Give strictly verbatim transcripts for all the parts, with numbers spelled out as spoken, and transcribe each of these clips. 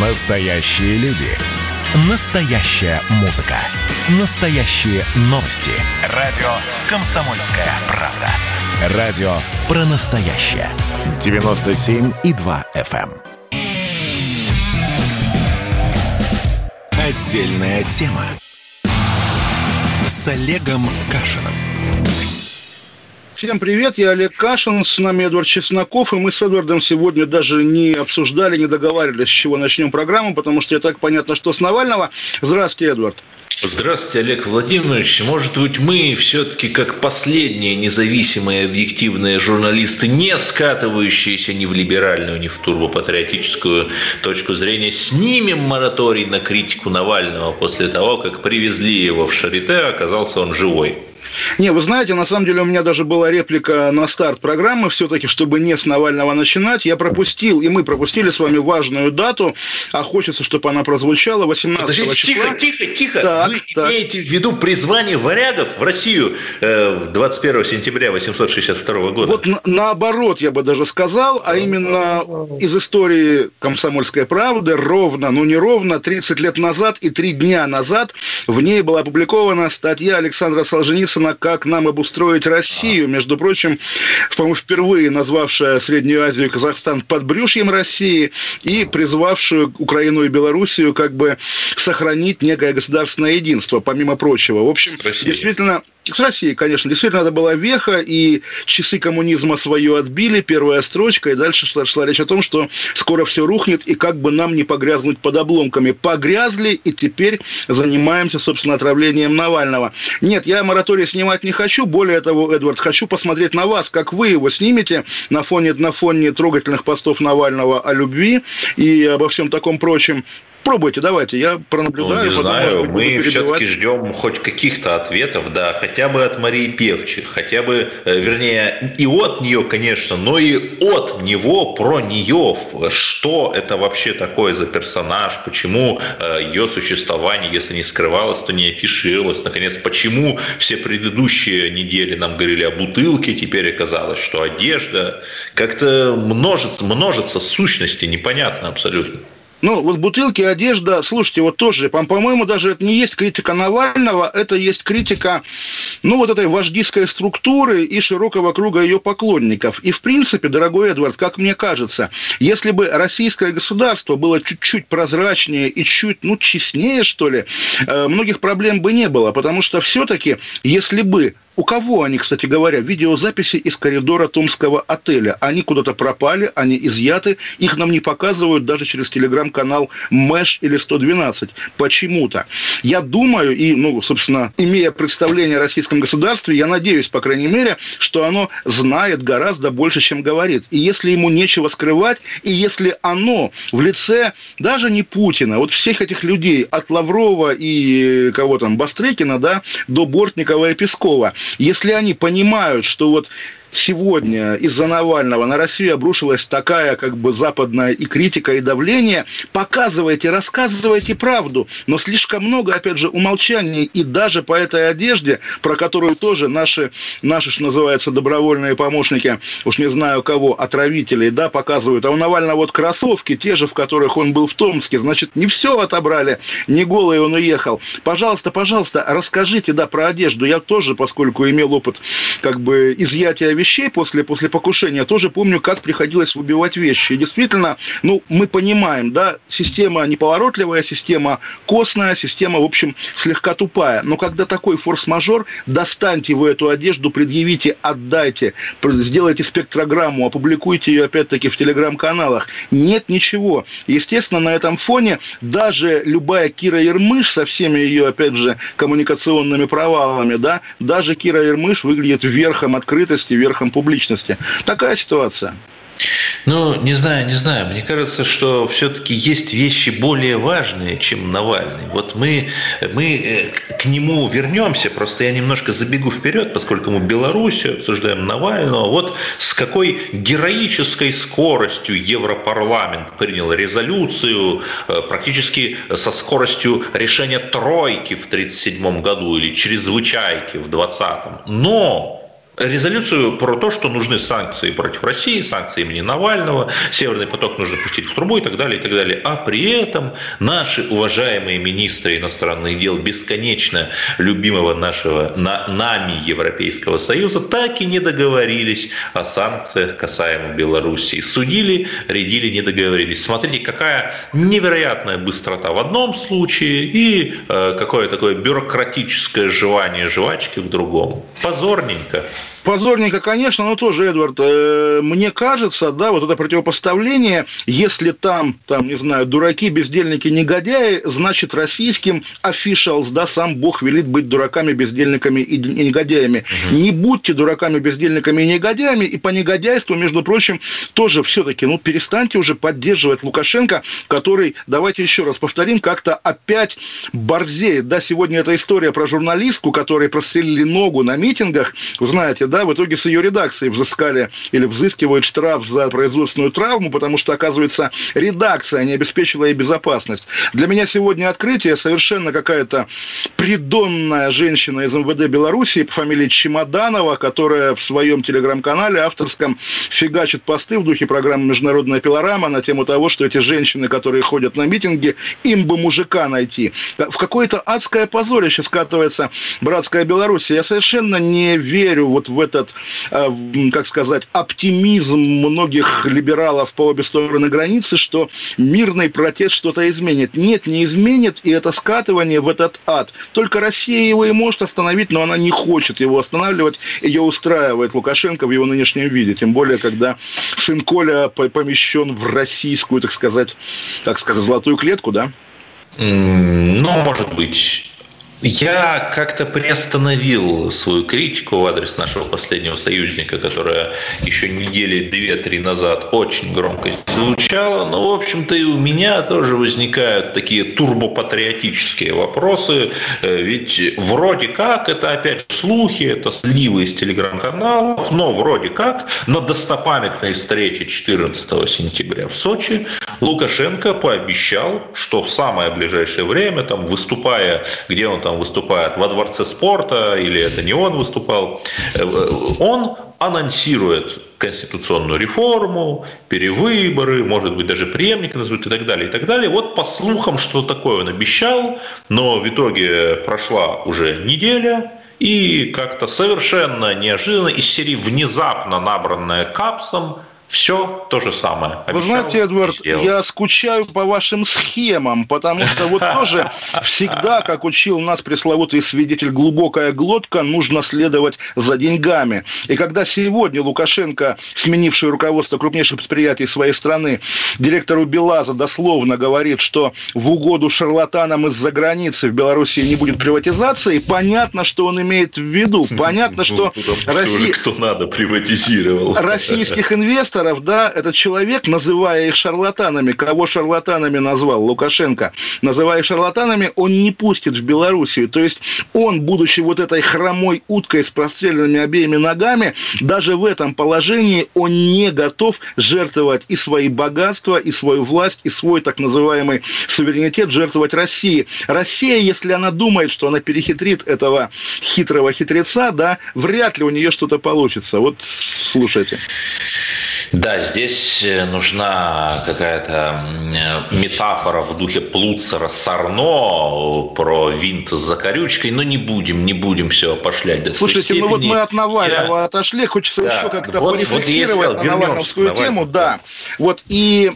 Настоящие люди. Настоящая музыка. Настоящие новости. Радио «Комсомольская правда». Радио про настоящее. девяносто семь и два эф эм. Отдельная тема. С Олегом Кашиным. Всем привет, я Олег Кашин, с нами Эдвард Чесноков, и мы с Эдвардом сегодня даже не обсуждали, не договаривались, с чего начнем программу, потому что и так понятно, что с Навального. Здравствуйте, Эдвард. Здравствуйте, Олег Владимирович. Может быть, мы все-таки, как последние независимые объективные журналисты, не скатывающиеся ни в либеральную, ни в турбопатриотическую точку зрения, снимем мораторий на критику Навального после того, как привезли его в Шарите, а оказался он живой. Не, вы знаете, на самом деле у меня даже была реплика на старт программы, все-таки, чтобы не с Навального начинать. Я пропустил, и мы пропустили с вами важную дату, а хочется, чтобы она прозвучала, восемнадцатого числа. Тихо, тихо, тихо. Так, вы так. Имеете в виду призвание варягов в Россию двадцать первого сентября восемьсот шестьдесят второго года? Вот на- наоборот, я бы даже сказал, а именно из истории «Комсомольской правды» ровно, ну не ровно, тридцать лет назад и три дня назад в ней была опубликована статья Александра Солженицына «Как нам обустроить Россию», между прочим, по-моему, впервые назвавшая Среднюю Азию и Казахстан подбрюшьем России и призвавшую Украину и Белоруссию как бы сохранить некое государственное единство, помимо прочего. В общем, действительно... С Россией, конечно. Действительно, это была веха, и часы коммунизма свою отбили, первая строчка, и дальше шла речь о том, что скоро все рухнет, и как бы нам не погрязнуть под обломками. Погрязли, и теперь занимаемся, собственно, отравлением Навального. Нет, я мораторий снимать не хочу. Более того, Эдвард, хочу посмотреть на вас, как вы его снимете на фоне, на фоне трогательных постов Навального о любви и обо всем таком прочем. Пробуйте, давайте, я пронаблюдаю. Ну, не потом, знаю, быть, мы все-таки ждем хоть каких-то ответов, да, хотя бы от Марии Певчих, хотя бы, вернее, и от нее, конечно, но и от него, про нее, что это вообще такое за персонаж, почему ее существование, если не скрывалось, то не афишировалось, наконец, почему все предыдущие недели нам говорили о бутылке, теперь оказалось, что одежда, как-то множится, множится сущности, непонятно абсолютно. Ну, вот бутылки, одежда, слушайте, вот тоже, по-моему, даже это не есть критика Навального, это есть критика, ну, вот этой вождистской структуры и широкого круга ее поклонников. И, в принципе, дорогой Эдвард, как мне кажется, если бы российское государство было чуть-чуть прозрачнее и чуть, ну, честнее, что ли, многих проблем бы не было, потому что все-таки, если бы... У кого они, кстати говоря, видеозаписи из коридора томского отеля? Они куда-то пропали, они изъяты, их нам не показывают даже через телеграм-канал Мэш или сто двенадцать. Почему-то. Я думаю, и, ну, собственно, имея представление о российском государстве, я надеюсь, по крайней мере, что оно знает гораздо больше, чем говорит. И если ему нечего скрывать, и если оно в лице даже не Путина, вот всех этих людей, от Лаврова и кого там, Бастрыкина, да, до Бортникова и Пескова, если они понимают, что вот сегодня из-за Навального на Россию обрушилась такая как бы западная и критика, и давление, показывайте, рассказывайте правду, но слишком много, опять же, умолчаний, и даже по этой одежде, про которую тоже наши, наши, что называется, добровольные помощники, уж не знаю кого, отравителей, да, показывают, а у Навального вот кроссовки, те же, в которых он был в Томске, значит, не все отобрали, не голый он уехал. Пожалуйста, пожалуйста, расскажите, да, про одежду. Я тоже, поскольку имел опыт как бы изъятия вещей после, после покушения, тоже помню, как приходилось выбивать вещи. И действительно, ну, мы понимаем, да, система неповоротливая, система костная, система, в общем, слегка тупая. Но когда такой форс-мажор, достаньте вы эту одежду, предъявите, отдайте, сделайте спектрограмму, опубликуйте ее, опять-таки, в телеграм-каналах. Нет ничего. Естественно, на этом фоне даже любая Кира Ермыш со всеми ее, опять же, коммуникационными провалами, да, даже Кира Ермыш выглядит верхом открытости, верхом верхом публичности. Такая ситуация. Ну, не знаю, не знаю. Мне кажется, что все-таки есть вещи более важные, чем Навальный. Вот мы, мы к нему вернемся, просто я немножко забегу вперед, поскольку мы Белоруссию обсуждаем, Навального. Вот с какой героической скоростью Европарламент принял резолюцию, практически со скоростью решения тройки в тридцать седьмом году или чрезвычайки в двадцатом. Но резолюцию про то, что нужны санкции против России, санкции имени Навального, Северный поток нужно пустить в трубу и так далее, и так далее. А при этом наши уважаемые министры иностранных дел, бесконечно любимого нашего на, нами Европейского Союза, так и не договорились о санкциях касаемо Белоруссии. Судили, рядили, не договорились. Смотрите, какая невероятная быстрота в одном случае и э, какое такое бюрократическое жевание жвачки в другом. Позорненько. Позорненько, конечно, но тоже, Эдвард, мне кажется, да, вот это противопоставление, если там, там, не знаю, дураки, бездельники, негодяи, значит, российским officials, да, сам Бог велит быть дураками, бездельниками и негодяями. Угу. Не будьте дураками, бездельниками и негодяями, и по негодяйству, между прочим, тоже все-таки, ну, перестаньте уже поддерживать Лукашенко, который, давайте еще раз повторим, как-то опять борзеет, да, сегодня эта история про журналистку, которой прострелили ногу на митингах, вы знаете, да, в итоге с ее редакции взыскали или взыскивают штраф за производственную травму, потому что, оказывается, редакция не обеспечила ей безопасность. Для меня сегодня открытие совершенно какая-то придонная женщина из эм вэ дэ Белоруссии по фамилии Чемоданова, которая в своем телеграм-канале авторском фигачит посты в духе программы «Международная пилорама» на тему того, что эти женщины, которые ходят на митинги, им бы мужика найти. В какое-то адское позорище скатывается братская Белоруссия. Я совершенно не верю вот в этот, как сказать, оптимизм многих либералов по обе стороны границы, что мирный протест что-то изменит. Нет, не изменит, и это скатывание в этот ад. Только Россия его и может остановить, но она не хочет его останавливать. Ее устраивает Лукашенко в его нынешнем виде. Тем более, когда сын Коля помещен в российскую, так сказать, так сказать, золотую клетку, да? Ну, может быть... Я как-то приостановил свою критику в адрес нашего последнего союзника, которая еще недели две-три назад очень громко звучала. Но, в общем-то, и у меня тоже возникают такие турбопатриотические вопросы. Ведь вроде как, это опять слухи, это сливы из телеграм-каналов, но вроде как на достопамятной встрече четырнадцатого сентября в Сочи Лукашенко пообещал, что в самое ближайшее время, там, выступая, где он там выступает, во Дворце спорта, или это не он выступал, он анонсирует конституционную реформу, перевыборы, может быть, даже преемника назовут и так далее, и так далее. Вот по слухам, что такое он обещал, но в итоге прошла уже неделя, и как-то совершенно неожиданно из серии «внезапно набранная капсом» все то же самое. Обещал, вы знаете, Эдвард, я скучаю по вашим схемам, потому что вот тоже всегда, как учил нас пресловутый свидетель глубокая глотка, нужно следовать за деньгами. И когда сегодня Лукашенко, сменивший руководство крупнейших предприятий своей страны, директору БелАЗа дословно говорит, что в угоду шарлатанам из-за границы в Беларуси не будет приватизации, понятно, что он имеет в виду. Понятно, что кто надо приватизировал. Российских инвесторов, да, этот человек, называя их шарлатанами, кого шарлатанами назвал Лукашенко, называя их шарлатанами, он не пустит в Белоруссию. То есть он, будучи вот этой хромой уткой с простреленными обеими ногами, даже в этом положении он не готов жертвовать и свои богатства, и свою власть, и свой так называемый суверенитет, жертвовать России. Россия, если она думает, что она перехитрит этого хитрого хитреца, да, вряд ли у нее что-то получится. Вот слушайте. Да, здесь нужна какая-то метафора в духе Плуцера-Сарно про винт с закорючкой, но не будем, не будем все пошлять до слушайте, степени. Ну вот мы от Навального Я... отошли, хочется да. еще как-то вот, порефлексировать вот на навальновскую тему. Да. Вот и...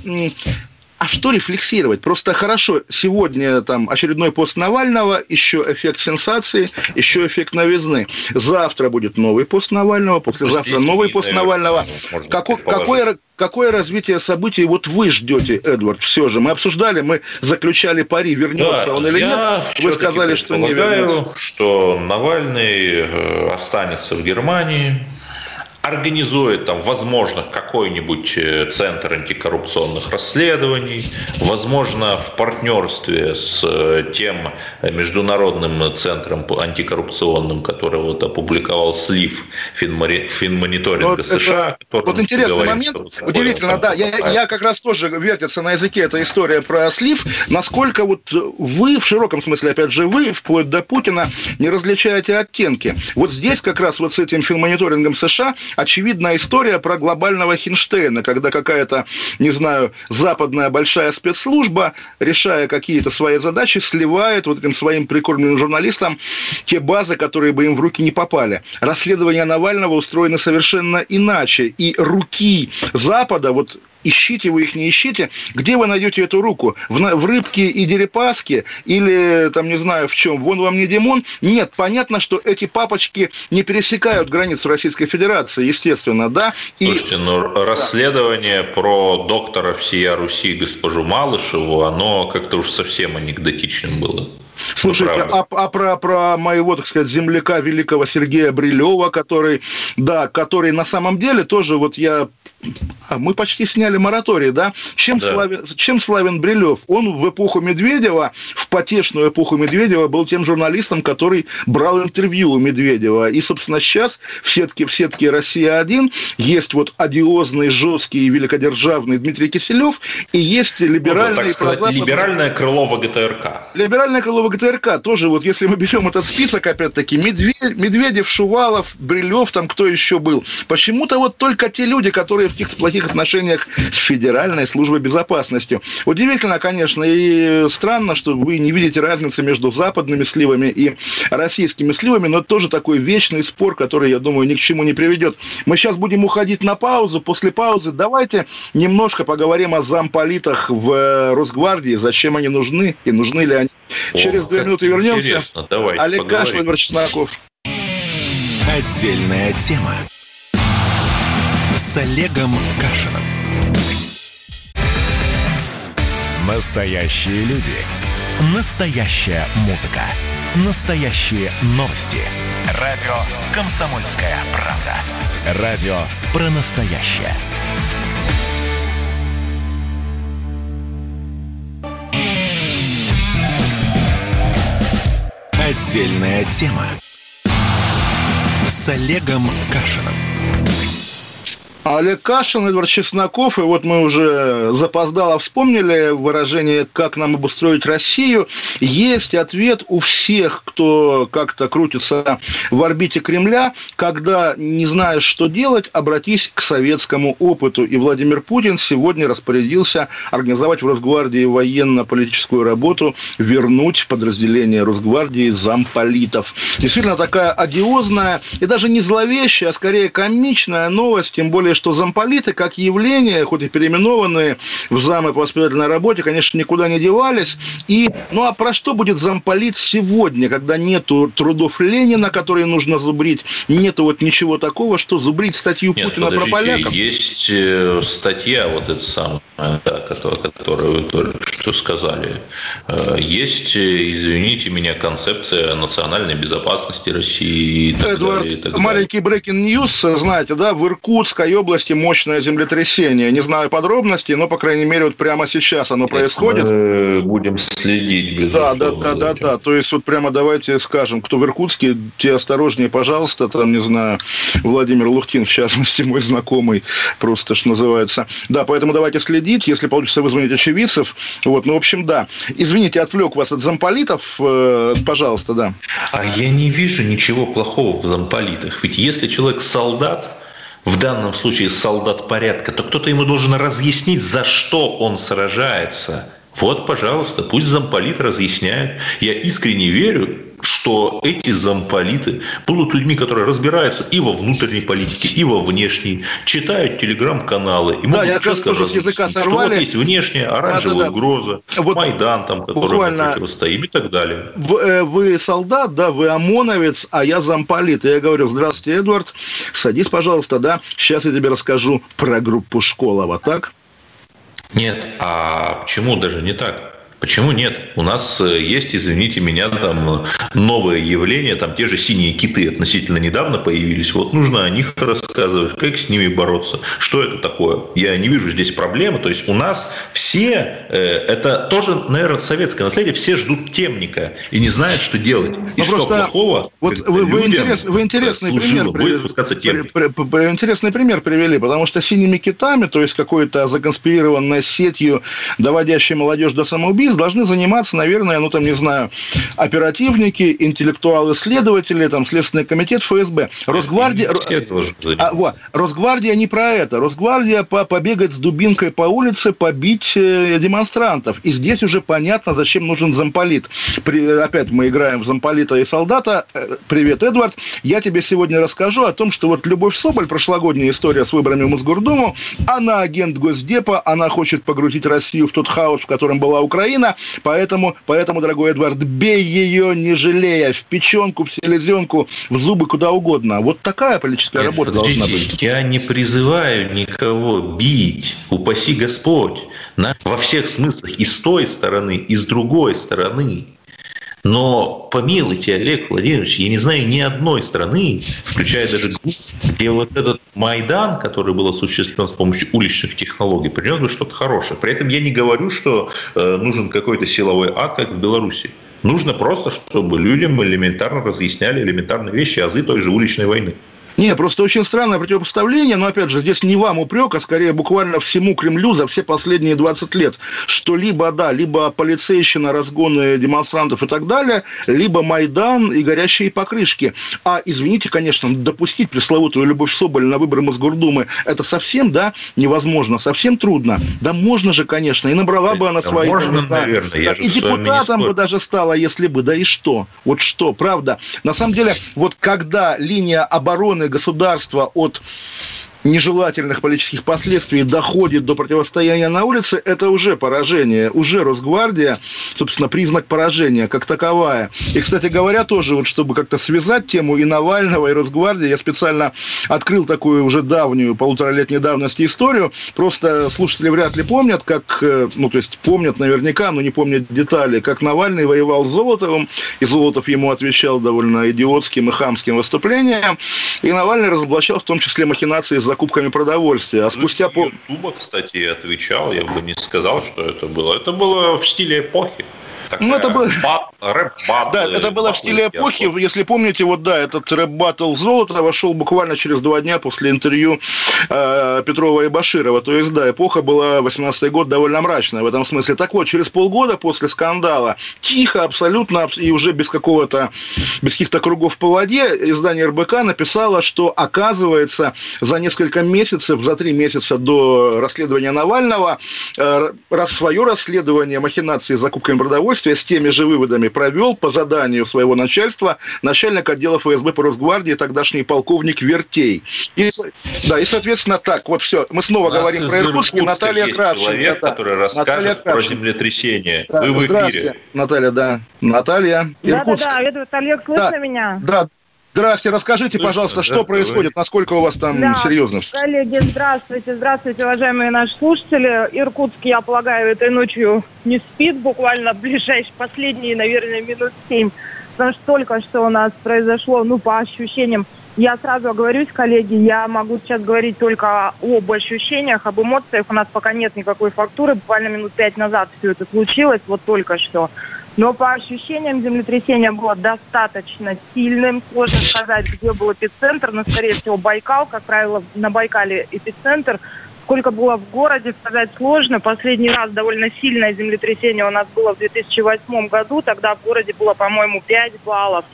А что рефлексировать? Просто хорошо, сегодня там очередной пост Навального, еще эффект сенсации, еще эффект новизны. Завтра будет новый пост Навального, послезавтра новый пост Навального. Какой, какой, какое развитие событий вот вы ждете, Эдвард, все же? Мы обсуждали, мы заключали пари, вернется да, он или нет. Вы сказали, что не вернется. Я что Навальный останется в Германии. организует там, возможно, какой-нибудь центр антикоррупционных расследований, возможно, в партнерстве с тем международным центром антикоррупционным, который вот опубликовал слив финмониторинга вот США. Это, вот интересный говорит, момент, что, удивительно, да, я, я как раз тоже вертится на языке эта история про слив, насколько вот вы, в широком смысле, опять же, вы, вплоть до Путина, не различаете оттенки. Вот здесь как раз вот с этим финмониторингом США очевидная история про глобального Хинштейна, когда какая-то, не знаю, западная большая спецслужба, решая какие-то свои задачи, сливает вот этим своим прикормленным журналистам те базы, которые бы им в руки не попали. Расследование Навального устроено совершенно иначе. И руки Запада, вот ищите вы их, не ищите, где вы найдете эту руку? В, в рыбке и дерипаске? Или, там, не знаю, в чем? Вон вам не Димон? Нет, понятно, что эти папочки не пересекают границу Российской Федерации, естественно, да? И... Слушайте, ну, да. Расследование про доктора всея Руси госпожу Малышеву, оно как-то уж совсем анекдотичным было. Слушайте, а, а про, про моего, так сказать, земляка великого Сергея Брилёва, который, да, который на самом деле тоже, вот я... Мы почти сняли мораторий, да? Чем, да. Славен, чем славен Брилёв? Он в эпоху Медведева, в потешную эпоху Медведева, был тем журналистом, который брал интервью у Медведева. И, собственно, сейчас в сетке, в сетке «Россия-один» есть вот одиозный, жесткий и великодержавный Дмитрий Киселев, и есть либеральный... Ну, так сказать, прозапад... либеральное крыло ВГТРК. Либеральное крыло ВГТРК тоже. Вот если мы берем этот список, опять-таки, Медведев, Шувалов, Брилёв, там кто еще был. Почему-то вот только те люди, которые... в каких-то плохих отношениях с Федеральной службой безопасности. Удивительно, конечно, и странно, что вы не видите разницы между западными сливами и российскими сливами, но это тоже такой вечный спор, который, я думаю, ни к чему не приведет. Мы сейчас будем уходить на паузу. После паузы давайте немножко поговорим о замполитах в Росгвардии, зачем они нужны и нужны ли они. О, через две минуты вернемся. Олег Кашин, Эдвард Чесноков. Отдельная тема. С Олегом Кашиным. Настоящие люди. Настоящая музыка. Настоящие новости. Радио «Комсомольская правда». Радио про настоящее. Отдельная тема. С Олегом Кашиным. Олег Кашин, Эдвард Чесноков, и вот мы уже запоздало вспомнили выражение «как нам обустроить Россию». Есть ответ у всех, кто как-то крутится в орбите Кремля, когда не знаешь, что делать, обратись к советскому опыту. И Владимир Путин сегодня распорядился организовать в Росгвардии военно-политическую работу, вернуть подразделение Росгвардии замполитов. Действительно такая одиозная и даже не зловещая, а скорее комичная новость, тем более что замполиты, как явление, хоть и переименованные в замы по воспитательной работе, конечно, никуда не девались. И, ну а про что будет замполит сегодня, когда нету трудов Ленина, которые нужно зубрить, нету вот ничего такого, что зубрить статью Нет, Путина подождите, про поляков? Есть статья, вот эта самая, да, которую вы только что сказали. Есть, извините меня, концепция национальной безопасности России и так Эдвард, далее. И так маленький брейкинг-ньюс, знаете, да, в Иркутской области мощное землетрясение. Не знаю подробностей, но, по крайней мере, вот прямо сейчас оно Нет, происходит. Мы будем следить, безусловно. Да, да, да, да, да. То есть, вот прямо давайте скажем, кто в Иркутске, те осторожнее, пожалуйста. Там, не знаю, Владимир Глухкин, в частности, мой знакомый, просто, что называется. Да, поэтому давайте следить. Если получится вызвонить очевидцев. Вот, ну, в общем, да. Извините, отвлек вас от замполитов. Пожалуйста, да. А я не вижу ничего плохого в замполитах. Ведь если человек солдат, в данном случае солдат порядка, то кто-то ему должен разъяснить, за что он сражается. Вот, пожалуйста, пусть замполит разъясняет. Я искренне верю, что эти замполиты будут людьми, которые разбираются и во внутренней политике, и во внешней, читают телеграм-каналы. И да, я как раз тоже с языка сорвали. Вот есть внешняя оранжевая да, да, да. угроза, вот Майдан, там, который мы противостоим и так далее. Вы, вы солдат, да, вы ОМОНовец, а я замполит. И я говорю, здравствуйте, Эдвард, садись, пожалуйста, да, сейчас я тебе расскажу про группу Школова, так? Нет, а почему даже не так? Почему нет? У нас есть, извините меня, там новое явление, там те же синие киты относительно недавно появились. Вот нужно о них рассказывать, как с ними бороться. Что это такое? Я не вижу здесь проблемы. То есть у нас все, это тоже, наверное, советское наследие, все ждут темника и не знают, что делать. И что плохого? Вот вы, вы, интерес, вы интересный пример привели, при, при, при, интересный пример привели, потому что синими китами, то есть какой-то законспирированной сетью, доводящей молодежь до самоубийства, должны заниматься, наверное, ну там, не знаю, оперативники, интеллектуалы-следователи, там, Следственный комитет, ФСБ. Росгвардия... А, вот. Росгвардия не про это. Росгвардия побегать с дубинкой по улице, побить демонстрантов. И здесь уже понятно, зачем нужен замполит. При... Опять мы играем в замполита и солдата. Привет, Эдвард. Я тебе сегодня расскажу о том, что вот Любовь Соболь, прошлогодняя история с выборами в Мосгордуму, она агент Госдепа, она хочет погрузить Россию в тот хаос, в котором была Украина. Поэтому, поэтому, дорогой Эдвард, бей ее, не жалея, в печенку, в селезенку, в зубы, куда угодно. Вот такая политическая работа должна быть. Я не призываю никого бить, упаси Господь, во всех смыслах, и с той стороны, и с другой стороны. Но помилуйте, Олег Владимирович, я не знаю ни одной страны, включая даже где вот этот Майдан, который был осуществлен с помощью уличных технологий, принес бы что-то хорошее. При этом я не говорю, что нужен какой-то силовой ад, как в Беларуси. Нужно просто, чтобы людям элементарно разъясняли элементарные вещи, азы той же уличной войны. Не, просто очень странное противопоставление, но, опять же, здесь не вам упрек, а скорее буквально всему Кремлю за все последние двадцать лет, что либо, да, либо полицейщина, разгоны демонстрантов и так далее, либо Майдан и горящие покрышки. А, извините, конечно, допустить пресловутую Любовь Соболь на выборы Мосгордумы, это совсем, да, невозможно, совсем трудно. Да можно же, конечно, и набрала бы она свои... Можно, да, наверное. Да, и депутатом бы даже стала, если бы, да и что? Вот что, правда? На самом деле, вот когда линия обороны государства от нежелательных политических последствий доходит до противостояния на улице, это уже поражение. Уже Росгвардия, собственно, признак поражения как таковая. И, кстати говоря, тоже, вот, чтобы как-то связать тему и Навального, и Росгвардии, я специально открыл такую уже давнюю, полуторалетней давности историю. Просто слушатели вряд ли помнят, как, ну, то есть помнят наверняка, но не помнят детали, как Навальный воевал с Золотовым, и Золотов ему отвечал довольно идиотским и хамским выступлением. И Навальный разоблачал в том числе махинации за закупками продовольствия. А спустя по... Ютуба, кстати, отвечал, я бы не сказал, что это было. Это было в стиле эпохи. Ну, это было... Рэп-баттл. Да, это было в стиле эпохи. Если помните, вот да, этот рэп-баттл Золотова вошел буквально через два дня после интервью э, Петрова и Баширова. То есть, да, эпоха была, восемнадцатый год, довольно мрачная в этом смысле. Так вот, через полгода после скандала, тихо, абсолютно, и уже без какого-то, без каких-то кругов по воде, издание эр бэ ка написало, что, оказывается, за несколько месяцев, за три месяца до расследования Навального, э, раз свое расследование махинации с закупками продовольствия с теми же выводами провел по заданию своего начальства начальник отдела эф эс бэ по Росгвардии, тогдашний полковник Вертей. И, да, и, соответственно, так, вот все, мы снова говорим про Иркутск. Наталья Кравченко. Человек, это, который расскажет про землетрясение. Да, вы в эфире. Наталья, да. Наталья, Иркутск. Да, да, да, Олег, слышно да, меня? Да. Здравствуйте, расскажите, слышно, пожалуйста, да, что да, происходит, насколько у вас там да, серьезно? Коллеги, здравствуйте, здравствуйте, уважаемые наши слушатели. Иркутск, я полагаю, этой ночью не спит, буквально ближайшие последние, наверное, минут семь. Потому что только что у нас произошло, ну, по ощущениям, я сразу оговорюсь, коллеги, я могу сейчас говорить только об ощущениях, об эмоциях. У нас пока нет никакой фактуры, буквально минут пять назад все это случилось, вот только что. Но по ощущениям землетрясение было достаточно сильным. Сложно сказать, где был эпицентр, но, скорее всего, Байкал. Как правило, на Байкале эпицентр. Сколько было в городе, сказать сложно. Последний раз довольно сильное землетрясение у нас было в две тысячи восьмом году. Тогда в городе было, по-моему, пять баллов.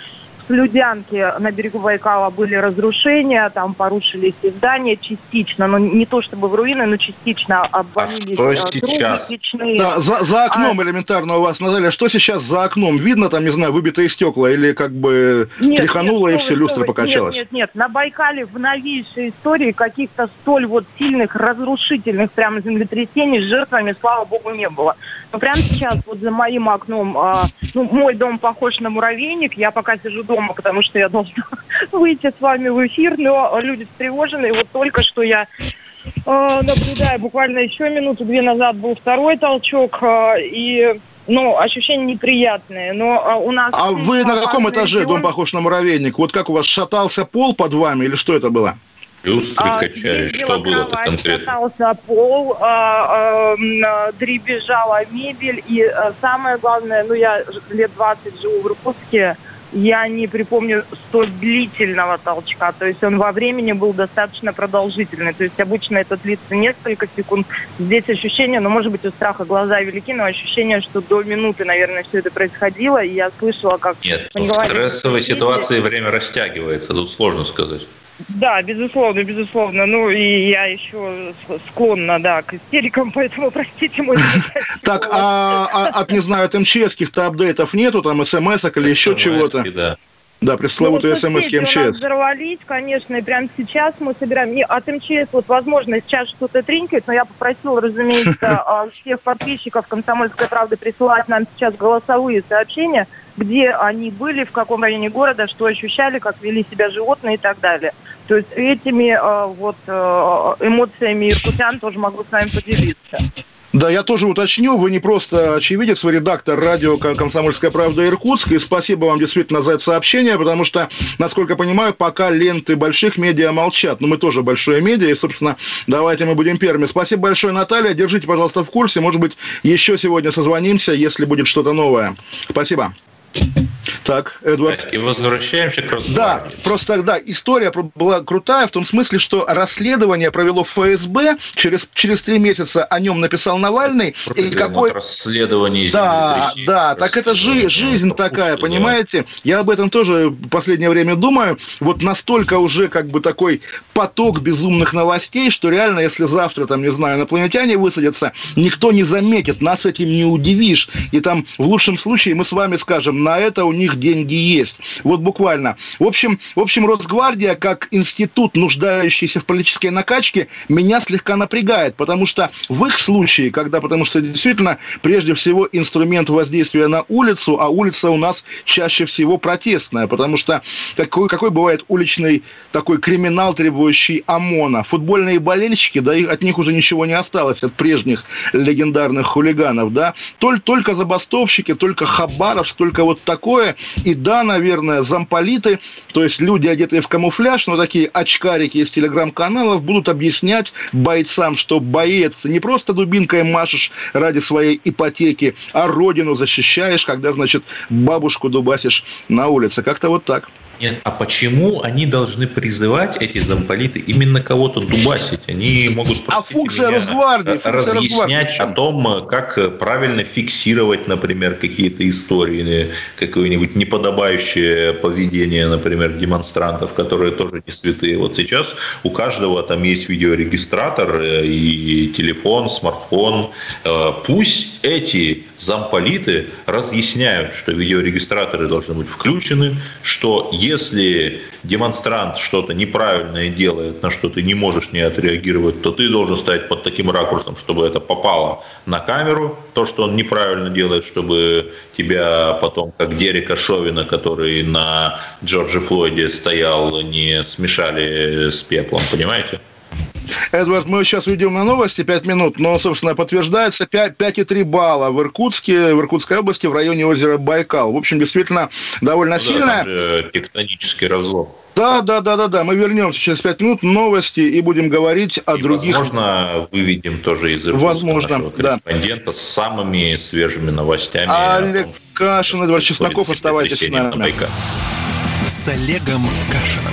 В Людянке на берегу Байкала были разрушения, там порушились здания частично, но не то чтобы в руины, но частично обвалились. А что сейчас? Да, за, за окном а... элементарно у вас, Наталья, что сейчас за окном? Видно там, не знаю, выбитые стекла или как бы нет, тряхануло нет, и все, вы, люстра вы, покачалась? Нет, нет, нет, на Байкале в новейшей истории каких-то столь вот сильных, разрушительных прямо землетрясений с жертвами, слава богу, не было. Но прямо сейчас вот за моим окном, ну, мой дом похож на муравейник, я пока сижу дома, потому что я должна выйти с вами в эфир, но люди встревожены. И вот только что я э, наблюдаю, буквально еще минуту-две назад был второй толчок, э, и Ну, ощущения неприятные, но у нас... А вы на каком этаже дом похож на муравейник? Вот как у вас, шатался пол под вами или что это было? Люстры качали, что было-то конкретно? Шатался пол, дребезжала мебель, и самое главное, ну, я лет двадцать живу в Иркутске, я не припомню столь длительного толчка, то есть он во времени был достаточно продолжительный, то есть обычно это длится несколько секунд, здесь ощущение, ну, может быть, у страха глаза велики, но ощущение, что до минуты, наверное, все это происходило, и я слышала, как... Нет, ну, в стрессовой ситуации время растягивается, тут сложно сказать. Да, безусловно, безусловно. Ну, и я еще склонна, да, к истерикам, поэтому простите мой... Так, а от, не знаю, от МЧС каких-то апдейтов нету, там, смс-ок или еще чего-то? Да, пресловутые смс-ки МЧС. Ну, у нас взорвались, конечно, и прямо сейчас мы собираем... Не, от МЧС, вот, возможно, сейчас что-то тринькает, но я попросила, разумеется, всех подписчиков «Комсомольской правды» присылать нам сейчас голосовые сообщения, где они были, в каком районе города, что ощущали, как вели себя животные и так далее. То есть этими э, вот э, эмоциями иркутян тоже могу с вами поделиться. Да, я тоже уточню, вы не просто очевидец, вы редактор радио «Комсомольская правда» Иркутск, и спасибо вам действительно за это сообщение, потому что, насколько понимаю, пока ленты больших медиа молчат, но мы тоже большое медиа, и, собственно, давайте мы будем первыми. Спасибо большое, Наталья, держите, пожалуйста, в курсе, может быть, еще сегодня созвонимся, если будет что-то новое. Спасибо. Так, Эдвард. И возвращаемся к Росгвардии. Да, просто тогда история была крутая в том смысле, что расследование провело ФСБ, через, через три месяца о нем написал Навальный. И какой... Расследование. Да, да, так это жи- жизнь такая, пусто, понимаете? Да. Я об этом тоже в последнее время думаю. Вот настолько уже как бы такой поток безумных новостей, что реально, если завтра, там, не знаю, инопланетяне высадятся, никто не заметит, нас этим не удивишь. И там в лучшем случае мы с вами скажем, на это у них деньги есть. Вот буквально. В общем, в общем, Росгвардия, как институт, нуждающийся в политической накачке, меня слегка напрягает, потому что в их случае, когда, потому что действительно, прежде всего, инструмент воздействия на улицу, а улица у нас чаще всего протестная, потому что какой, какой бывает уличный такой криминал, требующий ОМОНа? Футбольные болельщики, да, от них уже ничего не осталось, от прежних легендарных хулиганов, да? Только забастовщики, только хабаровцы, только вот такое. И да, наверное, замполиты, то есть люди, одетые в камуфляж, но такие очкарики из телеграм-каналов, будут объяснять бойцам, что боец не просто дубинкой машешь ради своей ипотеки, а родину защищаешь, когда, значит, бабушку дубасишь на улице. Как-то вот так. Нет, а почему они должны призывать, эти замполиты, именно кого-то дубасить? Они могут а функция меня, Росгвардии, функция разъяснять Росгвардии. О том, как правильно фиксировать, например, какие-то истории, какое-нибудь неподобающее поведение, например, демонстрантов, которые тоже не святые. Вот сейчас у каждого там есть видеорегистратор и телефон, смартфон. Пусть эти замполиты разъясняют, что видеорегистраторы должны быть включены, что есть... Если демонстрант что-то неправильное делает, на что ты не можешь не отреагировать, то ты должен стоять под таким ракурсом, чтобы это попало на камеру, то, что он неправильно делает, чтобы тебя потом, как Дерека Шовина, который на Джорджи Флойде стоял, не смешали с пеплом, понимаете? Эдвард, мы сейчас уйдем на новости, пять минут, но, собственно, подтверждается пять целых три десятых балла в Иркутске, в Иркутской области, в районе озера Байкал. В общем, действительно, довольно ну, сильная. Да, тектонический разлом. Да, да, да, да, да. Мы вернемся через пять минут, новости, и будем говорить о и, других... Возможно, выведем тоже из Иркутска возможно, нашего корреспондента да. с самыми свежими новостями. Олег том, Кашин, Эдвард Чесноков, оставайтесь с нами. На с Олегом Кашином.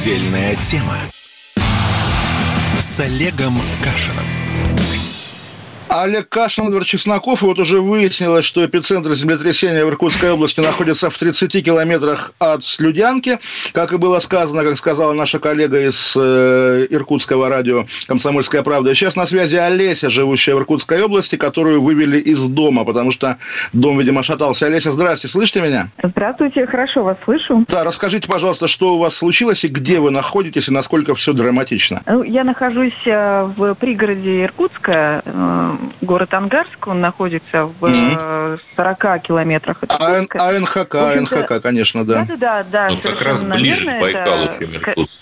Отдельная тема с Олегом Кашиным. Олег Кашин, Эдвард Чесноков. И вот уже выяснилось, что эпицентр землетрясения в Иркутской области находится в тридцати километрах от Слюдянки. Как и было сказано, как сказала наша коллега из э, иркутского радио «Комсомольская правда». Сейчас на связи Олеся, живущая в Иркутской области, которую вывели из дома, потому что дом, видимо, шатался. Олеся, здравствуйте, слышите меня? Здравствуйте, хорошо вас слышу. Да, расскажите, пожалуйста, что у вас случилось и где вы находитесь, и насколько все драматично. Я нахожусь в пригороде Иркутска. Город Ангарск, он находится в mm-hmm. сорока километрах от Иркутска. А, а НХК, НХК, конечно, да. Да-да-да, да, ну, как раз ближе к Байкалу, это... чем Иркутск.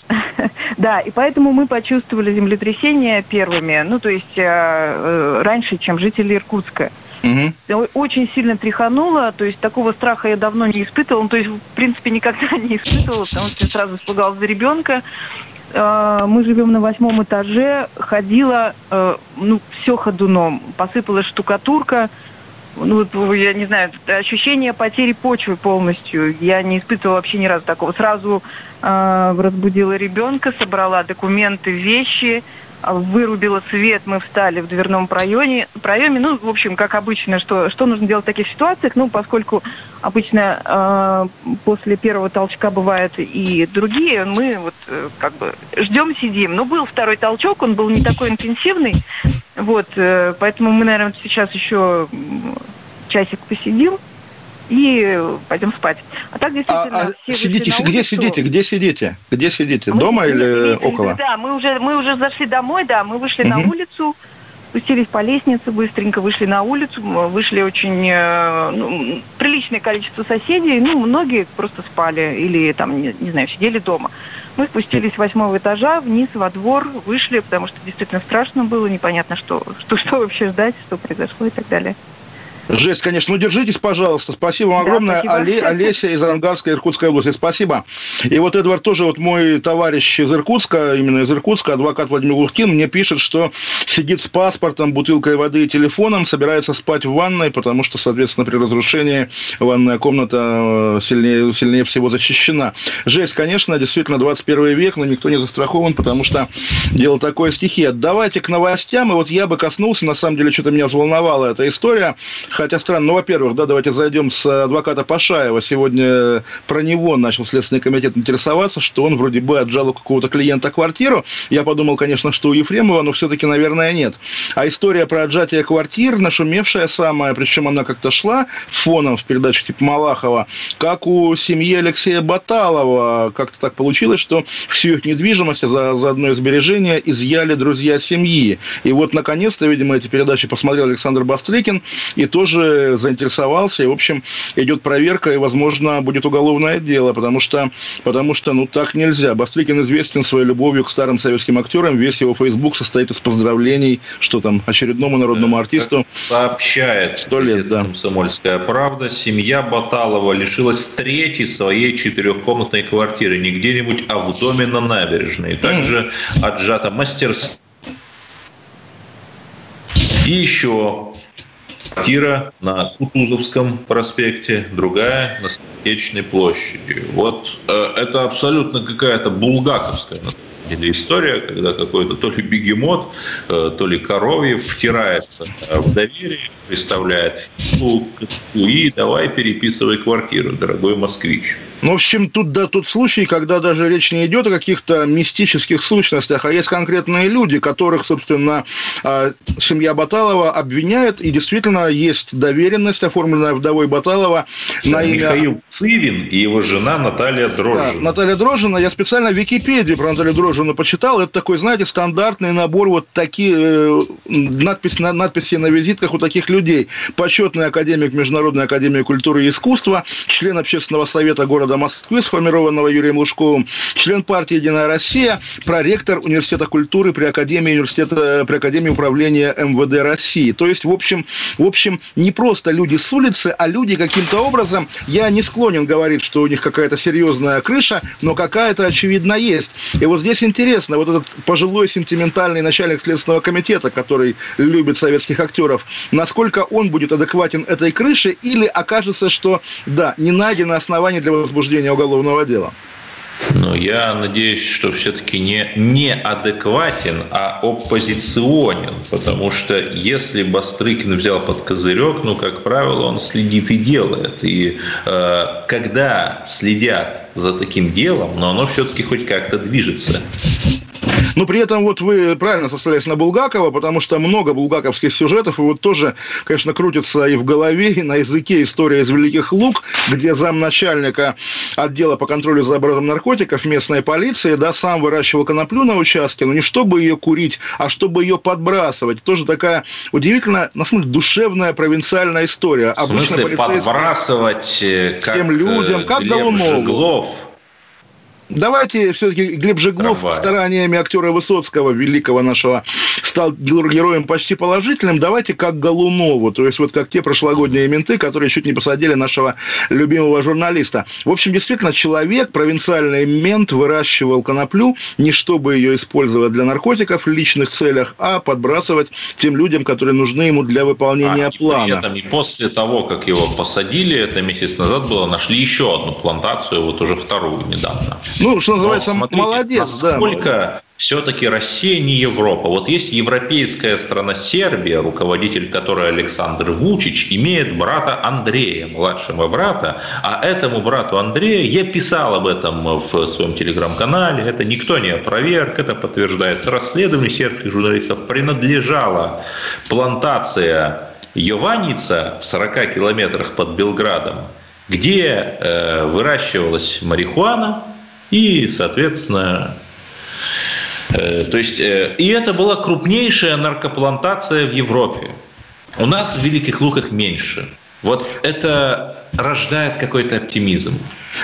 Да, и поэтому мы почувствовали землетрясение первыми, ну, то есть э, раньше, чем жители Иркутска. Угу. Очень сильно тряхануло, то есть такого страха я давно не испытывала, то есть в принципе никогда не испытывала, потому что я сразу испугалась за ребенка. Мы живем на восьмом этаже, ходила, ну, все ходуном, посыпалась штукатурка, ну, я не знаю, ощущение потери почвы полностью, я не испытывала вообще ни разу такого. Сразу разбудила ребенка, собрала документы, вещи, вырубила свет, мы встали в дверном проеме, проеме. Ну, в общем, как обычно, что, что нужно делать в таких ситуациях, ну, поскольку обычно э, после первого толчка бывают и другие, мы вот э, как бы ждем, сидим. Но был второй толчок, он был не такой интенсивный, вот, э, поэтому мы, наверное, сейчас еще часик посидим и пойдем спать. А так действительно а, все сидите, вышли на где улицу. Сидите? Где сидите? Где сидите? Мы дома или около? Да, мы уже, мы уже зашли домой, да, мы вышли угу. на улицу, спустились по лестнице быстренько, вышли на улицу, вышли очень ну, приличное количество соседей, ну, многие просто спали или там, не, не знаю, сидели дома. Мы спустились с восьмого этажа вниз во двор, вышли, потому что действительно страшно было, непонятно, что, что, что вообще ждать, что произошло и так далее. Жесть, конечно. Ну, держитесь, пожалуйста. Спасибо вам да, огромное. Спасибо. Олеся из Ангарска, Иркутской области. Спасибо. И вот Эдвард тоже, вот мой товарищ из Иркутска, именно из Иркутска, адвокат Владимир Глухкин, мне пишет, что сидит с паспортом, бутылкой воды и телефоном, собирается спать в ванной, потому что, соответственно, при разрушении ванная комната сильнее, сильнее всего защищена. Жесть, конечно, действительно, двадцать первый век, но никто не застрахован, потому что дело такое стихия. Давайте к новостям. И вот я бы коснулся, на самом деле, что-то меня взволновала эта история. Хотя странно, ну, во-первых, да, давайте зайдем с адвоката Пашаева. Сегодня про него начал Следственный комитет интересоваться, что он вроде бы отжал у какого-то клиента квартиру. Я подумал, конечно, что у Ефремова, но все-таки, наверное, нет. А история про отжатие квартир, нашумевшая самая, причем она как-то шла фоном в передаче типа Малахова, как у семьи Алексея Баталова. Как-то так получилось, что всю их недвижимость за, за одно сбережение изъяли друзья семьи. И вот, наконец-то, видимо, эти передачи посмотрел Александр Бастрыкин, и тоже же заинтересовался, и, в общем, идет проверка, и, возможно, будет уголовное дело, потому что, потому что ну, так нельзя. Бастрыкин известен своей любовью к старым советским актерам, весь его фейсбук состоит из поздравлений, что там, очередному народному артисту. Сообщает сто лет, да. «Комсомольская правда», семья Баталова лишилась третьей своей четырехкомнатной квартиры, не где-нибудь, а в доме на набережной. Также отжата мастерская. И еще... квартира на Кутузовском проспекте, другая на Столичной площади. Вот э, это абсолютно какая-то булгаковская или история, когда какой-то то ли бегемот, э, то ли коровье втирается в доверие, представляет фигу, и давай переписывай квартиру, дорогой москвич. Ну, в общем, тут, да, тут случай, когда даже речь не идет о каких-то мистических сущностях, а есть конкретные люди, которых, собственно, семья Баталова обвиняет, и действительно есть доверенность, оформленная вдовой Баталова на имя... Михаил Цивин и его жена Наталья Дрожжина. Да, Наталья Дрожжина. Я специально в Википедии про Наталью Дрожжину почитал. Это такой, знаете, стандартный набор вот такие надписи, надписи на визитках у таких людей. Почетный академик Международной академии культуры и искусства, член общественного совета города до Москвы, сформированного Юрием Лужковым, член партии «Единая Россия», проректор Университета культуры при Академии, университета, при Академии управления МВД России. То есть, в общем, в общем, не просто люди с улицы, а люди каким-то образом, я не склонен говорить, что у них какая-то серьезная крыша, но какая-то, очевидно, есть. И вот здесь интересно, вот этот пожилой сентиментальный начальник Следственного комитета, который любит советских актеров, насколько он будет адекватен этой крыше, или окажется, что, да, не найдено основание для возбуждения уголовного дела. Но я надеюсь, что все-таки не, не адекватен, а оппозиционен. Потому что если Бастрыкин взял под козырек, ну, как правило, он следит и делает. И э, когда следят за таким делом, но оно все-таки хоть как-то движется. Но при этом вот вы правильно сослались на Булгакова, потому что много булгаковских сюжетов, и вот тоже, конечно, крутится и в голове, и на языке история из Великих Луг, где замначальника отдела по контролю за оборотом наркотиков местной полиции, да, сам выращивал коноплю на участке, но не чтобы ее курить, а чтобы ее подбрасывать. Тоже такая удивительная, на самом деле, душевная провинциальная история. В смысле подбрасывать как тем людям, как Голунов? Давайте все-таки Глеб Жеглов Давай. стараниями актера Высоцкого, великого нашего, стал героем почти положительным. Давайте как Голунову, то есть вот как те прошлогодние менты, которые чуть не посадили нашего любимого журналиста. В общем, действительно, человек, провинциальный мент, выращивал коноплю не чтобы ее использовать для наркотиков в личных целях, а подбрасывать тем людям, которые нужны ему для выполнения а, плана. И, этом, и после того, как его посадили, это месяц назад было, нашли еще одну плантацию, вот уже вторую недавно. Ну, что называется, но, смотрите, молодец. Насколько да. все-таки Россия не Европа. Вот есть европейская страна Сербия, руководитель которой Александр Вучич, имеет брата Андрея, младшего брата. А этому брату Андрея, я писал об этом в своем телеграм-канале, это никто не опроверг, это подтверждается расследованием сербских журналистов, принадлежала плантация Йованица в сорока километрах под Белградом, где э, выращивалась марихуана. И, соответственно, э, то есть, э, и это была крупнейшая наркоплантация в Европе. У нас в Великих Луках меньше. Вот это рождает какой-то оптимизм.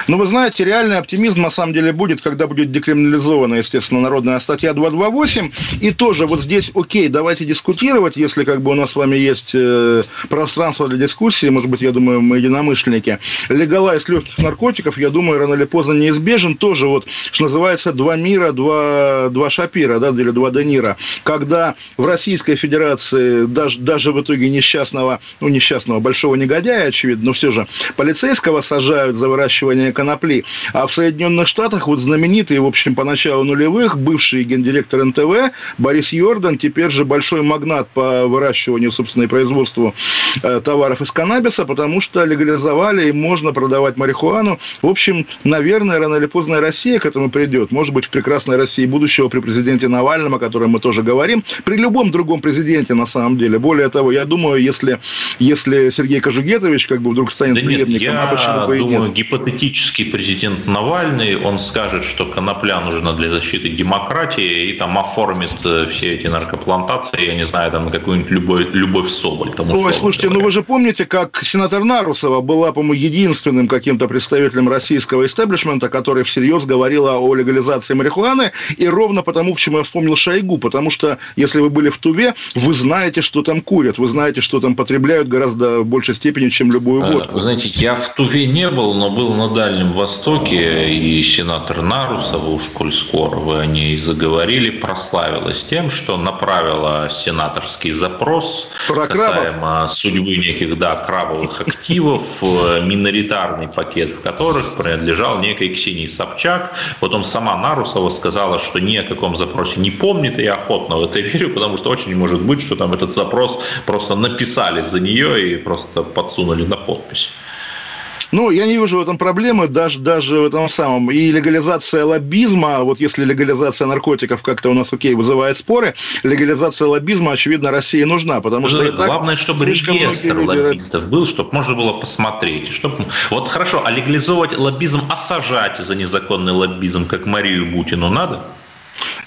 Ну, вы знаете, реальный оптимизм, на самом деле, будет, когда будет декриминализована, естественно, народная статья двести двадцать восемь. И тоже вот здесь, окей, давайте дискутировать, если как бы у нас с вами есть э, пространство для дискуссии, может быть, я думаю, мы единомышленники. Легалайз легких наркотиков, я думаю, рано или поздно неизбежен. Тоже вот, что называется, два мира, два, два Шапира, да, или два Де Ниро. Когда в Российской Федерации даже, даже в итоге несчастного, ну, несчастного, большого негодяя, очевидно, но все же, полицейского сажают за выращивание конопли. А в Соединенных Штатах вот знаменитый, в общем, по началу нулевых, бывший гендиректор эн тэ вэ Борис Йордан, теперь же большой магнат по выращиванию, собственно, и производству э, товаров из каннабиса, потому что легализовали и можно продавать марихуану. В общем, наверное, рано или поздно Россия к этому придет. Может быть, в прекрасной России будущего при президенте Навальном, о котором мы тоже говорим, при любом другом президенте, на самом деле. Более того, я думаю, если, если Сергей Кожугетович как бы вдруг станет да преемником, а почему бы и думаю, нет? Гипотетически президент Навальный, он скажет, что конопля нужна для защиты демократии, и там оформит все эти наркоплантации, я не знаю, там какую-нибудь Любовь, Любовь Соболь. Ой, слушайте, говоря. ну вы же помните, как сенатор Нарусова была, по-моему, единственным каким-то представителем российского истеблишмента, который всерьез говорила о легализации марихуаны, и ровно потому, к чему я вспомнил Шойгу, потому что, если вы были в Туве, вы знаете, что там курят, вы знаете, что там потребляют гораздо в большей степени, чем любую водку. Вы знаете, я в Туве не был, но был на В Дальнем Востоке, и сенатор Нарусова, уж коль скоро вы о ней заговорили, прославилась тем, что направила сенаторский запрос Про касаемо крабов. судьбы неких да, крабовых активов, миноритарный пакет в которых принадлежал некой Ксении Собчак. Потом сама Нарусова сказала, что ни о каком запросе не помнит, и охотно в это верю, потому что очень может быть, что там этот запрос просто написали за нее и просто подсунули на подпись. Ну, я не вижу в этом проблемы, даже, даже в этом самом. И легализация лоббизма, вот если легализация наркотиков как-то у нас, окей, вызывает споры, легализация лоббизма, очевидно, России нужна, потому что... Да, главное, чтобы регистр лоббистов был, чтобы можно было посмотреть. Чтобы... Вот хорошо, а легализовать лоббизм, а сажать за незаконный лоббизм, как Марию Бутину, надо?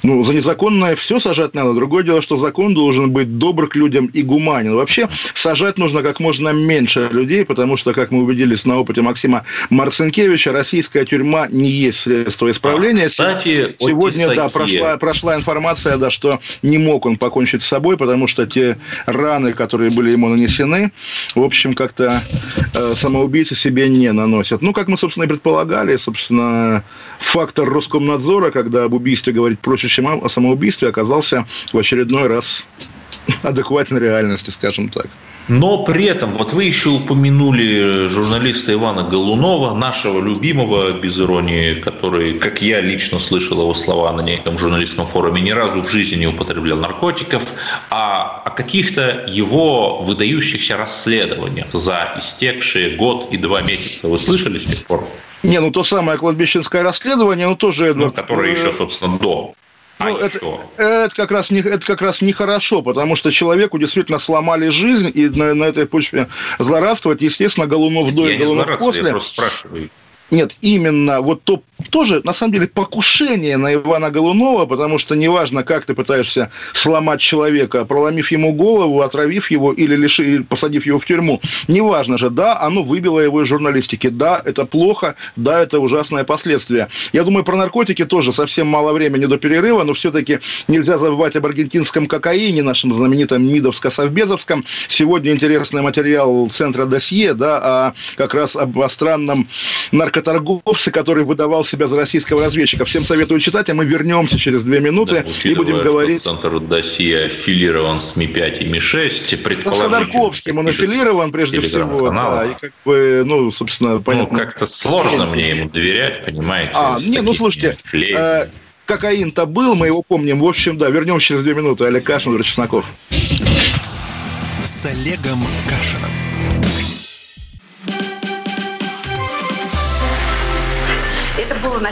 Ну, за незаконное все сажать надо. Другое дело, что закон должен быть добр к людям и гуманен. Вообще, сажать нужно как можно меньше людей, потому что, как мы убедились на опыте Максима Марцинкевича, российская тюрьма не есть средство исправления. А, кстати, Сегодня да, прошла, прошла информация, да, что не мог он покончить с собой, потому что те раны, которые были ему нанесены, в общем, как-то э, самоубийцы себе не наносят. Ну, как мы, собственно, и предполагали, собственно, фактор Роскомнадзора, когда об убийстве говорить проще, чем о самоубийстве, оказался в очередной раз адекватной реальности, скажем так. Но при этом, вот вы еще упомянули журналиста Ивана Голунова, нашего любимого, без иронии, который, как я лично слышал его слова на неком журналистском форуме, ни разу в жизни не употреблял наркотиков, а о каких-то его выдающихся расследованиях за истекшие год и два месяца. Вы слышали с тех пор? Не, ну то самое кладбищенское расследование, ну тоже, Эдвард. Ну, которое еще, собственно, до... Ну, а это, это, как раз не, это как раз нехорошо, потому что человеку действительно сломали жизнь, и на, на этой почве злорадствовать, естественно, Голунов до и Голунов после. Я просто спрашиваю. Нет, именно вот то тоже, на самом деле, покушение на Ивана Голунова, потому что неважно, как ты пытаешься сломать человека, проломив ему голову, отравив его или лиши, посадив его в тюрьму, неважно же, да, оно выбило его из журналистики, да, это плохо, да, это ужасное последствие. Я думаю, про наркотики тоже совсем мало времени до перерыва, но все-таки нельзя забывать об аргентинском кокаине, нашем знаменитом мидовско-совбезовском. Сегодня интересный материал Центра Досье, да, о, как раз об, о странном наркотике, торговцы, который выдавал себя за российского разведчика. Всем советую читать, а мы вернемся через две минуты, да, и будем говорить... Центр Досье аффилирован с эм и пять и эм и шесть, предположительно... С Ходорковским он аффилирован, прежде всего. Да, и как бы, ну, собственно, понятно... Ну, как-то сложно мне ему доверять, понимаете? А, не, ну, слушайте, э, кокаин-то был, мы его помним. В общем, да, вернемся через две минуты. Олег Кашин, Эдвард Чесноков. С Олегом Кашиным.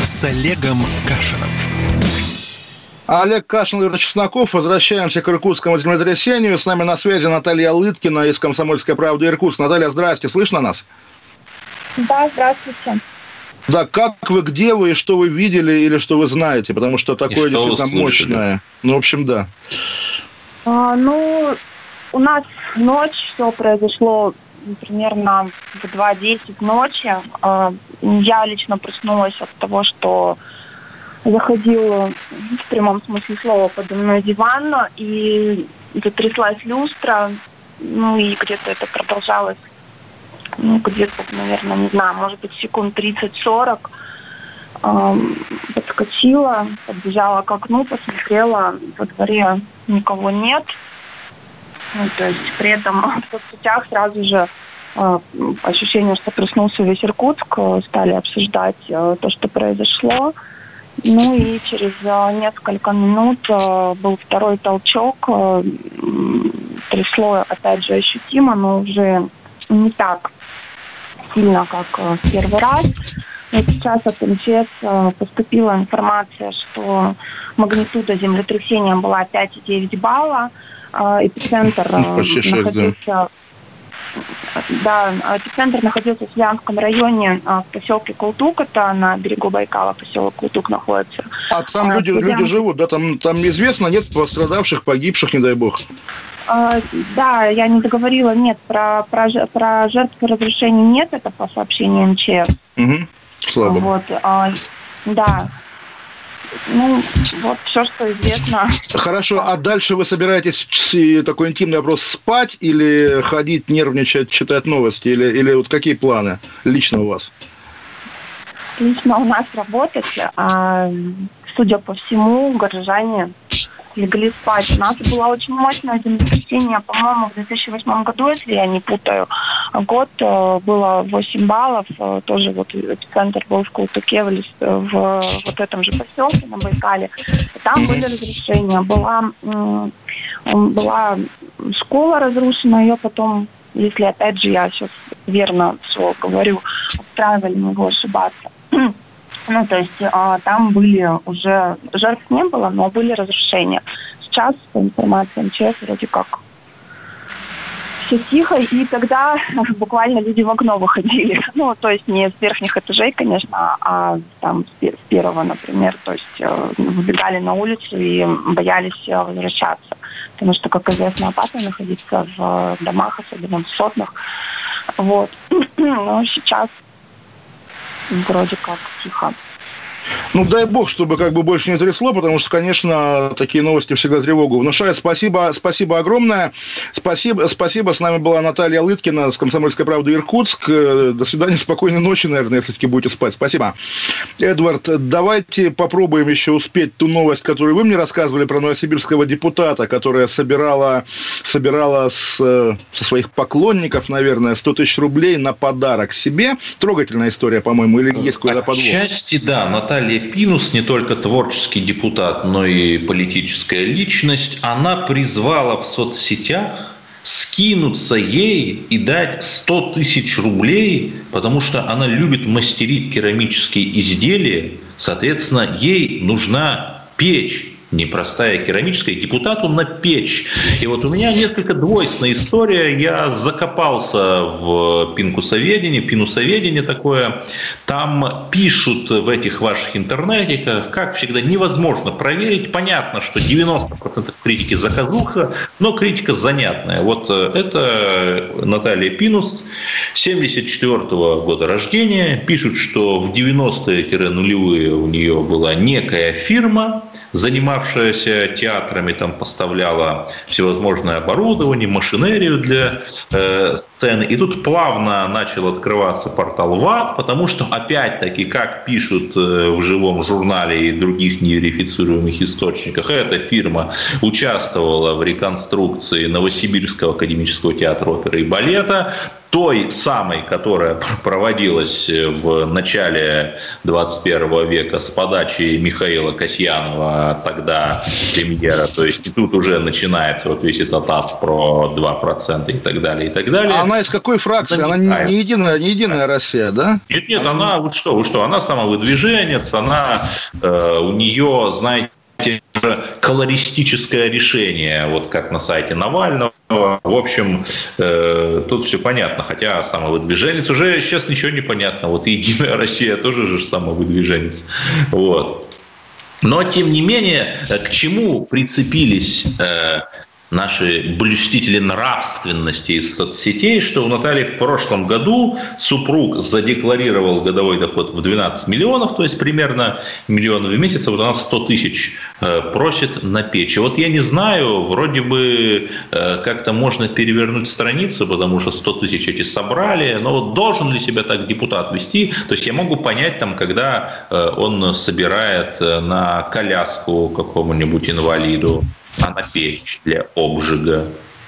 С Олегом Кашиным. Олег Кашин, Эдвард Чесноков. Возвращаемся к иркутскому землетрясению. С нами на связи Наталья Лыткина из «Комсомольской правды» Иркутск. Наталья, здрасте. Слышно нас? Да, здравствуйте. Да, как вы, где вы и что вы видели или что вы знаете? Потому что такое что действительно мощное. Ну, в общем, да. А, ну, у нас ночь, все произошло... примерно в два десять ночи. Я лично проснулась от того, что заходила в прямом смысле слова подо мной диван, и затряслась люстра, ну и где-то это продолжалось, ну где-то, наверное, не знаю, может быть секунд тридцать-сорок. Подскочила, подбежала к окну, посмотрела, во дворе никого нет. Ну, то есть при этом в соцсетях сразу же э, ощущение, что проснулся весь Иркутск, стали обсуждать э, то, что произошло. Ну и через э, несколько минут э, был второй толчок, э, трясло опять же ощутимо, но уже не так сильно, как э, в первый раз. И сейчас от МЧС э, поступила информация, что магнитуда землетрясения была пять целых девять десятых балла. Эпицентр, ну, находился, да. Да, эпицентр находился в Слянском районе, в поселке Култук, это на берегу Байкала поселок Култук находится. А там люди, а, люди живут, да, там, там известно, нет пострадавших, погибших, не дай бог. А, да, я не договорила, нет, про, про, про жертвы разрушений нет, это по сообщению МЧС. Угу. Слабо. Вот, а, да. Ну, вот все, что известно. Хорошо, а дальше вы собираетесь, такой интимный вопрос, спать или ходить, нервничать, читать новости? Или, или вот какие планы лично у вас? Лично у нас работать, а, судя по всему, горожане легли спать. У нас было очень мощное землетрясение, по-моему, в две тысячи восьмом году, если я не путаю. Год было восемь баллов, тоже вот эпицентр был в Култуке, в, в вот этом же поселке на Байкале. Там были разрушения. Была, была школа разрушена, ее потом, если опять же я сейчас верно все говорю, отстраивали, могу ошибаться. Ну, то есть а, там были уже, жертв не было, но были разрушения. Сейчас, по информации МЧС, вроде как все тихо, и тогда буквально люди в окно выходили. Ну, то есть не с верхних этажей, конечно, а там с первого, например. То есть выбегали на улицу и боялись возвращаться. Потому что, как известно, опасно находиться в домах, особенно в сотнях. Вот. Но сейчас вроде как тихо. Ну, дай бог, чтобы как бы больше не трясло, потому что, конечно, такие новости всегда тревогу внушают. Спасибо, спасибо огромное. Спасибо, спасибо. С нами была Наталья Лыткина с «Комсомольской правды» Иркутск. До свидания, спокойной ночи, наверное, если таки будете спать. Спасибо. Эдвард, давайте попробуем еще успеть ту новость, которую вы мне рассказывали про новосибирского депутата, которая собирала, собирала с, со своих поклонников, наверное, сто тысяч рублей на подарок себе. Трогательная история, по-моему, или есть какой-то подвох? Отчасти, да, Наталья Пинус, не только творческий депутат, но и политическая личность, она призвала в соцсетях скинуться ей и дать сто тысяч рублей, потому что она любит мастерить керамические изделия. Соответственно, ей нужна печь, непростая керамическая, депутату на печь. И вот у меня несколько двойственная история. Я закопался в пинкусоведении, пинусоведении такое. Там пишут в этих ваших интернетиках, как всегда, невозможно проверить. Понятно, что девяносто процентов критики заказуха, но критика занятная. Вот это Наталья Пинус, семьдесят четвёртого года рождения. Пишут, что в девяностые нулевые у нее была некая фирма, занимавшаяся театрами, там поставляла всевозможное оборудование, машинерию для э, сцены. И тут плавно начал открываться портал ВАД, потому что, опять-таки, как пишут в «Живом журнале» и других неверифицируемых источниках, эта фирма участвовала в реконструкции Новосибирского академического театра оперы и балета, той самой, которая проводилась в начале двадцать первого века с подачи Михаила Касьянова, тогда премьера. То есть и тут уже начинается вот весь этот ад про два процента и так далее, и так далее. А она из какой фракции? Да, она не, не, единая, не единая Россия, да? Нет, нет, она, она вот что, вот что, она самовыдвиженец, она, э, у нее, знаете, колористическое решение, вот как на сайте Навального. В общем, э, тут все понятно, хотя самовыдвиженец уже сейчас ничего не понятно. Вот «Единая Россия» тоже же самовыдвиженец. Вот. Но, тем не менее, к чему прицепились э, наши блюстители нравственности из соцсетей, что у Натальи в прошлом году супруг задекларировал годовой доход в двенадцать миллионов, то есть примерно миллион в месяц, а вот она сто тысяч просит на печь. И вот я не знаю, вроде бы как-то можно перевернуть страницу, потому что сто тысяч эти собрали, но вот должен ли себя так депутат вести? То есть я могу понять, там, когда он собирает на коляску какому-нибудь инвалиду, а на печь для обжига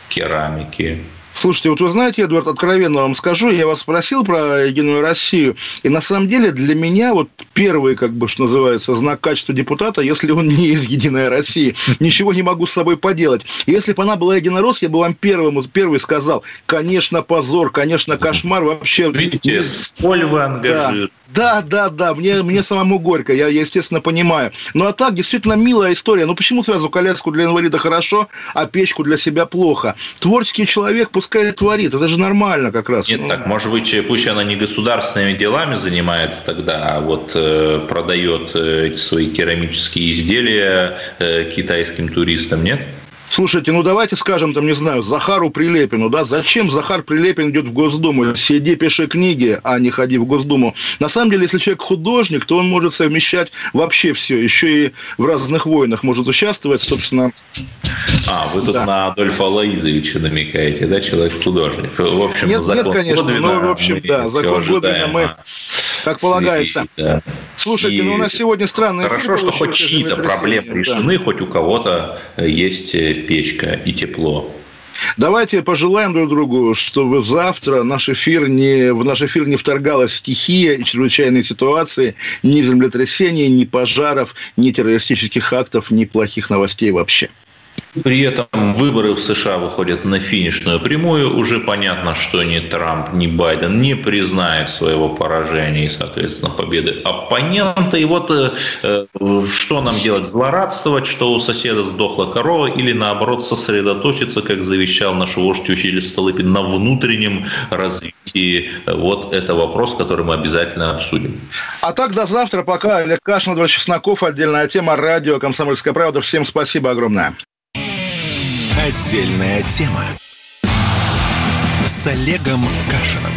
керамики. Слушайте, вот вы знаете, Эдвард, откровенно вам скажу, я вас спросил про «Единую Россию», и на самом деле для меня вот первый, как бы, что называется, знак качества депутата, если он не из «Единой России», ничего не могу с собой поделать. Если бы она была единорос, я бы вам первому, первый сказал, конечно, позор, конечно, кошмар, вообще... Видите, сколь вы ангажируете. Да, да, да, мне, мне самому горько, я, я, естественно, понимаю. Ну, а так, действительно, милая история. Ну, почему сразу коляску для инвалида хорошо, а печку для себя плохо? Творческий человек, пускай творит, это же нормально как раз. Нет, ну, так, может быть, пусть она не государственными делами занимается тогда, а вот э, продает э, свои керамические изделия э, китайским туристам, нет? Слушайте, ну давайте скажем, там, не знаю, Захару Прилепину, да, зачем Захар Прилепин идет в Госдуму? Сиди, пиши книги, а не ходи в Госдуму. На самом деле, если человек художник, то он может совмещать вообще все, еще и в разных войнах может участвовать, собственно. А, вы тут да. на Адольфа Алоизовича намекаете, да, человек-художник? В общем, нет, закон нет, конечно, Годвина, ну, в общем, да, закон Годвина мы, как светить, полагается. Да. Слушайте, и ну у нас сегодня странная... Хорошо, что хоть чьи-то проблемы решены, да. хоть у кого-то есть... печка и тепло. Давайте пожелаем друг другу, чтобы завтра наш эфир не, в наш эфир не вторгалась стихия и чрезвычайные ситуации, ни землетрясений, ни пожаров, ни террористических актов, ни плохих новостей вообще. При этом выборы в США выходят на финишную прямую. Уже понятно, что ни Трамп, ни Байден не признают своего поражения и, соответственно, победы оппонента. И вот э, что нам делать? Злорадствовать, что у соседа сдохла корова, или наоборот сосредоточиться, как завещал наш вождь учитель Столыпин, на внутреннем развитии? Вот это вопрос, который мы обязательно обсудим. А так до завтра. Пока. Олег Кашин, Эдвард Чесноков. Отдельная тема. Радио «Комсомольская правда». Всем спасибо огромное. Отдельная тема. с Олегом Кашиным.